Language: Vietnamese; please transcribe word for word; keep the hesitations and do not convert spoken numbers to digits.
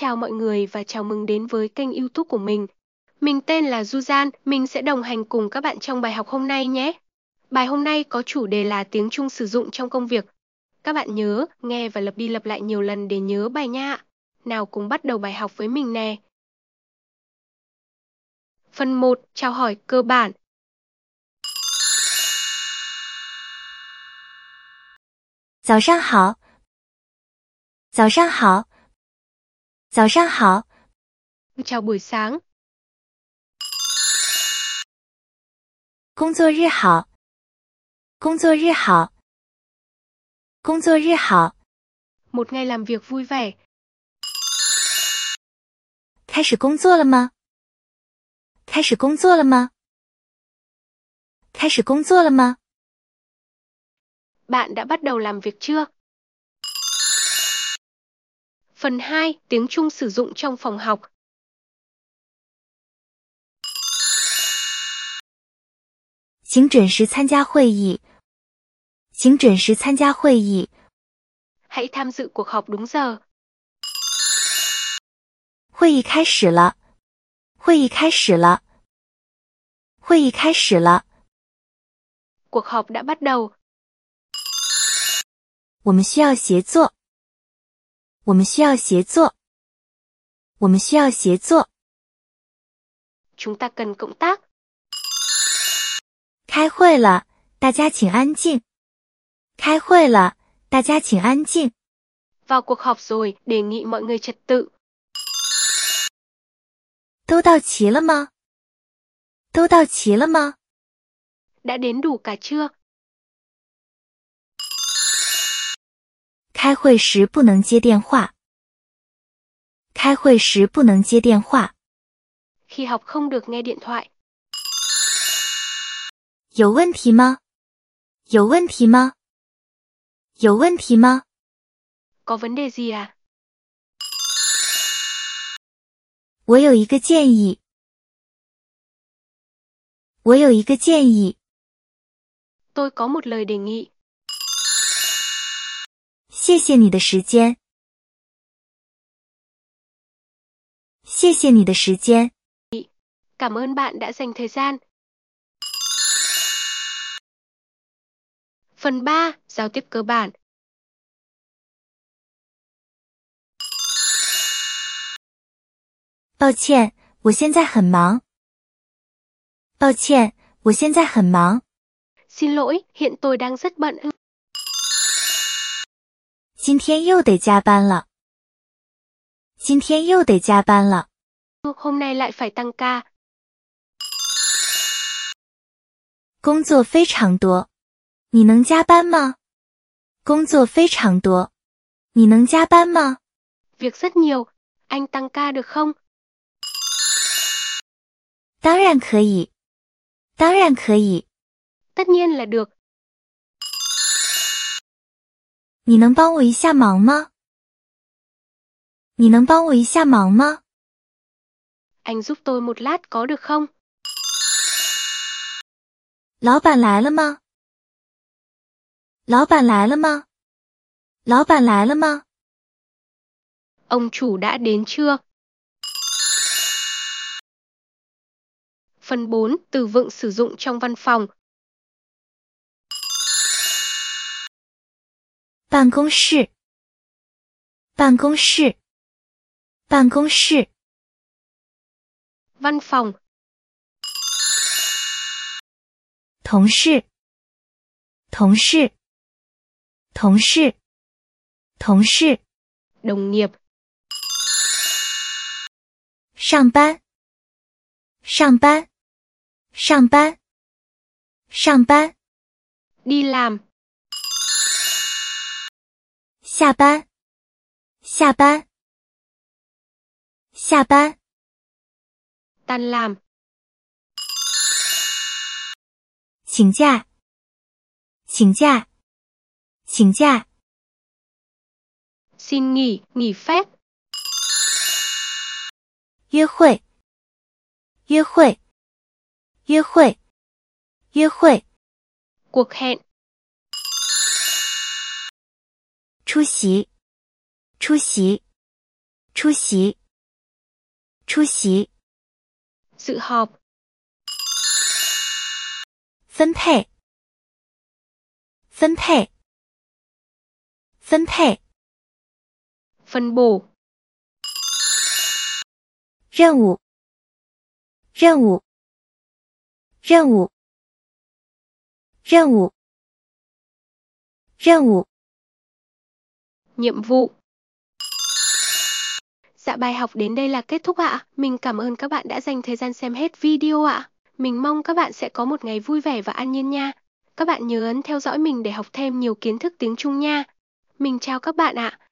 chào mọi người và chào mừng đến với kênh YouTube của mình. Mình tên là Dujan, mình sẽ đồng hành cùng các bạn trong bài học hôm nay nhé. Bài hôm nay có chủ đề là tiếng Trung sử dụng trong công việc. Các bạn nhớ, nghe và lặp đi lặp lại nhiều lần để nhớ bài nha. Nào cùng bắt đầu bài học với mình nè. Phần một. Chào hỏi cơ bản. Chào sáng hảo. Chào sáng hảo. Chào sáng hảo. Chào buổi sáng. Công tác rì hảo. Công tác rì hảo. Công tác rì hảo. Một ngày làm việc vui vẻ. Khai sử công tác rồi mà? Khai sử công tác rồi mà? Khai sử công tác rồi mà? Bạn đã bắt đầu làm việc chưa? Phần hai. Tiếng Trung sử dụng trong phòng học. Xin chuẩn thời tham gia hội nghị. Xin chuẩn thời tham gia hội nghị. Hãy tham dự cuộc họp đúng giờ. Hội nghị khai始了. Hội nghị khai始了. Hội nghị khai始了. Cuộc họp đã bắt đầu. 我们需要协作。我们需要协作。我们需要协作。chúng ta cần cộng tác. 开会了，大家请安静。开会了，大家请安静。vào cuộc họp rồi, đề nghị mọi người trật tự. 都到齐了吗？都到齐了吗？ đã đến đủ cả chưa？开会时不能接电话。开会时不能接电话。khi học không được nghe điện thoại. 有问题吗？有问题吗？有问题吗？ có vấn đề gì à？ 我有一个建议。我有一个建议。tôi có một lời đề nghị. 谢谢你的时间。谢谢你的时间。Cảm ơn bạn đã dành thời gian. Phần ba. Giao tiếp cơ bản. 抱歉，我现在很忙。抱歉，我现在很忙。Xin lỗi, hiện tôi đang rất bận. 今天又得加班了。今天又得加班了。hôm nay lại phải tăng ca。工作非常多，你能加班吗？工作非常多，你能加班吗？ việc rất nhiều, anh tăng ca được không？ 当然可以，当然可以。tất nhiên là được。你能帮我一下忙吗？你能帮我一下忙吗？ anh giúp tôi một lát có được không？ 老板来了吗？老板来了吗？老板来了吗？ ông chủ đã đến chưa？ Phần bốn. Từ vựng sử dụng trong văn phòng. 办公室，办公室，办公室。văn phòng。同事，同事，同事，同事。đồng nghiệp。上班，上班，上班，上班。đi làm。下班，下班，下班。tan làm，请假，请假，请假。xin nghỉ, nghỉ phép。约会，约会，约会，约会。cuộc hẹn。出席，出席，出席，出席。dự họp。分配，分配，分配。phân bổ。任务，任务，任务，任务，任务。nhiệm vụ. Dạ bài học đến đây là kết thúc ạ. À. Mình cảm ơn các bạn đã dành thời gian xem hết video ạ. À. Mình mong các bạn sẽ có một ngày vui vẻ và an nhiên nha. Các bạn nhớ ấn theo dõi mình để học thêm nhiều kiến thức tiếng Trung nha. Mình chào các bạn ạ. À.